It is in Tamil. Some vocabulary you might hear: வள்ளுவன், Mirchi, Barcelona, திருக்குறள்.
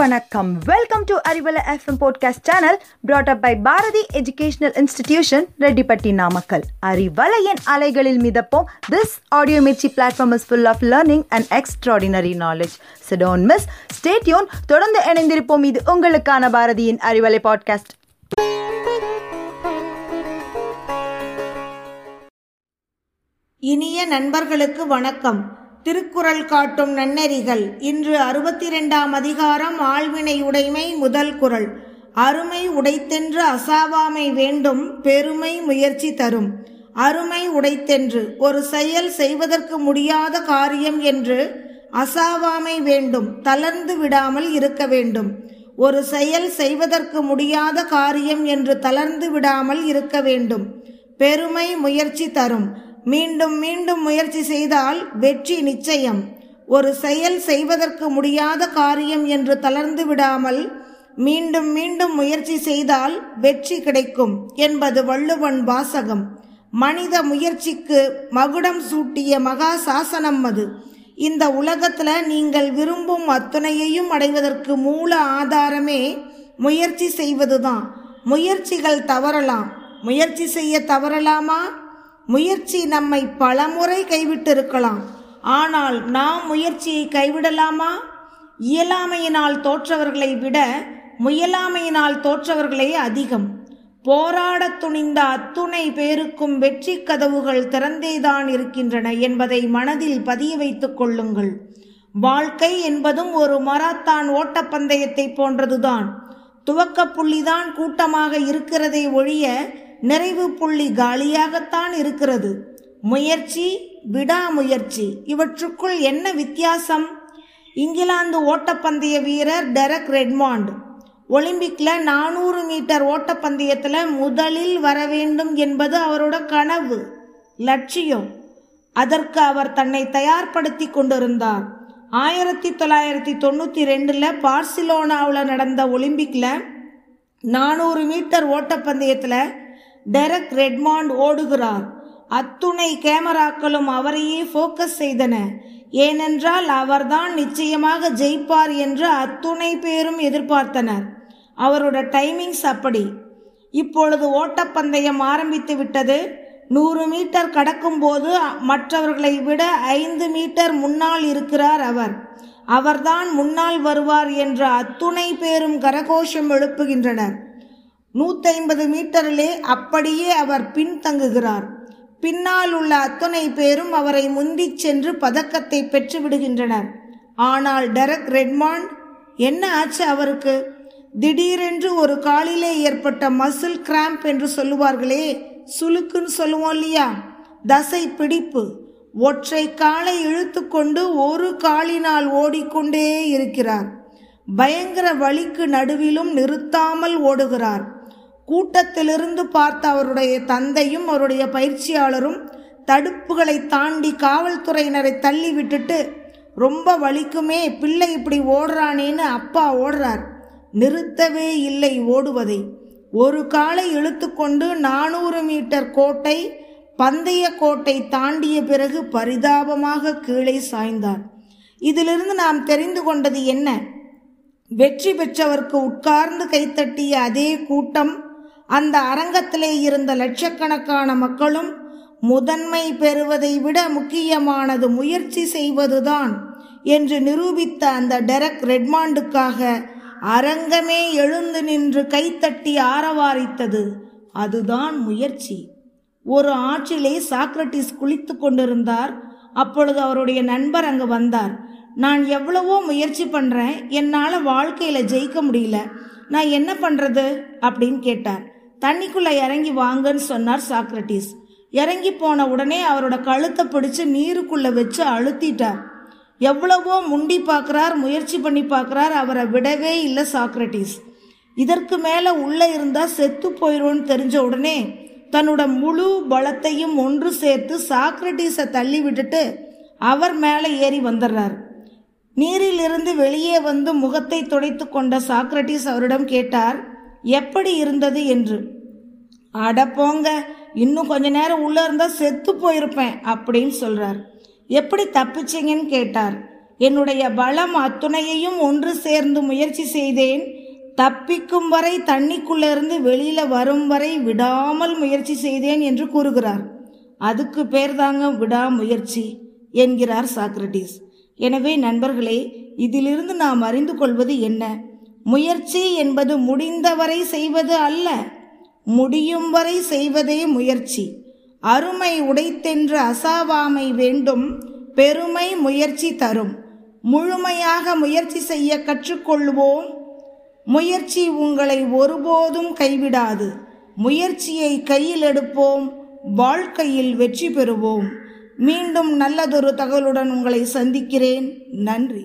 வணக்கம். Welcome to Arivalai FM podcast channel brought up by Bharathi educational institution, Rettipatti, Namakkal. அறிவலையின் அலைகளில் மிதப்போம். This audio Mirchi platform is full of learning and extraordinary knowledge. So don't miss, stay tuned. தொடர்ந்து இணைந்திருப்போம். இது உங்களுக்கான பாரதியின் அறிவலை பாட்காஸ்ட். இனிய நண்பர்களுக்கு வணக்கம். திருக்குறள் காட்டும் நன்னெறிகள். இன்று 62ஆம் அதிகாரம், ஆள்வினை உடைமை, முதல் குறள். அருமை உடைத்தென்று அசாவாமை வேண்டும், பெருமை முயற்சி தரும். அருமை உடைத்தென்று, ஒரு செயல் செய்வதற்கு முடியாத காரியம் என்று அசாவாமை வேண்டும், தளர்ந்து விடாமல் இருக்க வேண்டும். ஒரு செயல் செய்வதற்கு முடியாத காரியம் என்று தளர்ந்து விடாமல் இருக்க வேண்டும். பெருமை முயற்சி தரும். மீண்டும் மீண்டும் முயற்சி செய்தால் வெற்றி நிச்சயம். ஒரு செயல் செய்வதற்கு முடியாத காரியம் என்று தளர்ந்து விடாமல் மீண்டும் மீண்டும் முயற்சி செய்தால் வெற்றி கிடைக்கும் என்பது வள்ளுவன் வாசகம். மனித முயற்சிக்கு மகுடம் சூட்டிய மகா சாசனம் அது. இந்த உலகத்தில் நீங்கள் விரும்பும் அத்துணையையும் அடைவதற்கு மூல ஆதாரமே முயற்சி செய்வதுதான். முயற்சிகள் தவறலாம். முயற்சி செய்ய தவறலாமா? முயற்சி நம்மை பலமுறை கைவிட்டிருக்கலாம். ஆனால் நாம் முயற்சியை கைவிடலாமா? இயலாமையினால் தோற்றவர்களை விட முயலாமையினால் தோற்றவர்களே அதிகம். போராட துணிந்த அத்துணை பேருக்கும் வெற்றி கதவுகள் திறந்தேதான் இருக்கின்றன என்பதை மனதில் பதிய வைத்துக் கொள்ளுங்கள். வாழ்க்கை என்பதும் ஒரு மராத்தான் ஓட்டப்பந்தயத்தை போன்றதுதான். துவக்க புள்ளிதான் கூட்டமாக இருக்கிறதை ஒழிய நிறைவு புள்ளி காலியாகத்தான் இருக்கிறது. முயற்சி, விடாமுயற்சி, இவற்றுக்குள் என்ன வித்தியாசம்? இங்கிலாந்து ஓட்டப்பந்தய வீரர் டெரக் ரெட்மாண்ட் ஒலிம்பிக்கில் 400 மீட்டர் ஓட்டப்பந்தயத்தில் முதலில் வர வேண்டும் என்பது அவரோட கனவு, லட்சியம். அதற்கு அவர் தன்னை தயார்படுத்தி கொண்டிருந்தார். 1992 பார்சிலோனாவில் நடந்த ஒலிம்பிக்கில் 400 மீட்டர் ஓட்டப்பந்தயத்தில் டெரக் ரெட்மாண்ட் ஓடுகிறார். அத்துணை கேமராக்களும் அவரையே ஃபோக்கஸ் செய்தன. ஏனென்றால் அவர்தான் நிச்சயமாக ஜெயிப்பார் என்று அத்துணை பேரும் எதிர்பார்த்தனர். அவரோட டைமிங்ஸ் அப்படி. இப்பொழுது ஓட்டப்பந்தயம் ஆரம்பித்து விட்டது. 100 மீட்டர் கடக்கும் போது மற்றவர்களை விட 5 மீட்டர் முன்னால் இருக்கிறார் அவர். அவர்தான் முன்னால் வருவார் என்ற அத்துணை பேரும் கரகோஷம் எழுப்புகின்றனர். 150 மீட்டரிலே அப்படியே அவர் பின்தங்குகிறார். பின்னால் உள்ள அத்துணை பேரும் அவரை முந்தி சென்று பதக்கத்தை பெற்று விடுகின்றனர். ஆனால் டெரக் ரெட்மாண்ட், என்ன ஆச்சு அவருக்கு? திடீரென்று ஒரு காலிலே ஏற்பட்ட மசில் கிராம்ப் என்று சொல்லுவார்களே, சுளுக்குன்னு சொல்லுவோம் இல்லையா, தசை பிடிப்பு. ஒற்றை காலை இழுத்து கொண்டு ஒரு காலினால் ஓடிக்கொண்டே இருக்கிறார். பயங்கர வலிக்கு நடுவிலும் நிறுத்தாமல் ஓடுகிறார். கூட்டத்திலிருந்து பார்த்த அவருடைய தந்தையும் அவருடைய பயிற்சியாளரும் தடுப்புகளை தாண்டி காவல்துறையினரை தள்ளி விட்டுட்டு, ரொம்ப வலிக்குமே பிள்ளை இப்படி ஓடுறானேன்னு அப்பா ஓடுறார். நிறுத்தவே இல்லை ஓடுவதை. ஒரு காலை இழுத்து கொண்டு 400 மீட்டர் கோட்டை, பந்தய கோட்டை தாண்டிய பிறகு பரிதாபமாக கீழே சாய்ந்தார். இதிலிருந்து நாம் தெரிந்து கொண்டது என்ன? வெற்றி பெற்றவருக்கு உட்கார்ந்து கைத்தட்டிய அதே கூட்டம், அந்த அரங்கத்திலே இருந்த லட்சக்கணக்கான மக்களும், முதன்மை பெறுவதை விட முக்கியமானது முயற்சி செய்வதுதான் என்று நிரூபித்த அந்த டெரக் ரெட்மாண்டுக்காக அரங்கமே எழுந்து நின்று கைத்தட்டி ஆரவாரித்தது. அதுதான் முயற்சி. ஒரு ஆற்றிலே சாக்ரட்டிஸ் குளித்து கொண்டிருந்தார். அப்பொழுது அவருடைய நண்பர் அங்கு வந்தார். நான் எவ்வளவோ முயற்சி பண்ணுறேன், என்னால் வாழ்க்கையில் ஜெயிக்க முடியல, நான் என்ன பண்ணுறது அப்படின்னு கேட்டார். தண்ணிக்குள்ளே இறங்கி வாங்கன்னு சொன்னார் சாக்ரட்டிஸ். இறங்கி போன உடனே அவரோட கழுத்தை பிடிச்சு நீருக்குள்ளே வச்சு அழுத்திட்டார். எவ்வளவோ முண்டி பார்க்குறார், முயற்சி பண்ணி பார்க்குறார், அவரை விடவே இல்லை சாக்ரட்டிஸ். இதற்கு மேலே உள்ளே இருந்தால் செத்து போயிடும்னு தெரிஞ்ச உடனே தன்னோட முழு பலத்தையும் ஒன்று சேர்த்து சாக்ரட்டிஸை தள்ளி விட்டுட்டு அவர் மேலே ஏறி வந்துடுறார். நீரிலிருந்து வெளியே வந்து முகத்தை துடைத்து கொண்ட சாக்ரட்டிஸ் அவரிடம் கேட்டார், எப்படி இருந்தது என்று. அட போங்க, இன்னும் கொஞ்ச நேரம் உள்ளே இருந்தால் செத்து போயிருப்பேன் அப்படின்னு சொல்கிறார். எப்படி தப்பிச்சிங்கன்னு கேட்டார். என்னுடைய பலம் அத்துணையையும் ஒன்று சேர்ந்து முயற்சி செய்தேன். தப்பிக்கும் வரை, தண்ணிக்குள்ளேருந்து வெளியில் வரும் வரை விடாமல் முயற்சி செய்தேன் என்று கூறுகிறார். அதுக்கு பேர் தாங்க விடாமுயற்சி என்கிறார் சாக்ரட்டிஸ். எனவே நண்பர்களே, இதிலிருந்து நாம் அறிந்து கொள்வது என்ன? முயற்சி என்பது முடிந்தவரை செய்வது அல்ல, முடியும் வரை செய்வதே முயற்சி. அருமை உடைத்தென்று அசாவாமை வேண்டும், பெருமை முயற்சி தரும். முழுமையாக முயற்சி செய்ய கற்றுக்கொள்வோம். முயற்சி உங்களை ஒருபோதும் கைவிடாது. முயற்சியை கையில் எடுப்போம், வாழ்க்கையில் வெற்றி பெறுவோம். மீண்டும் நல்லதொரு தகவலுடன் உங்களை சந்திக்கிறேன். நன்றி.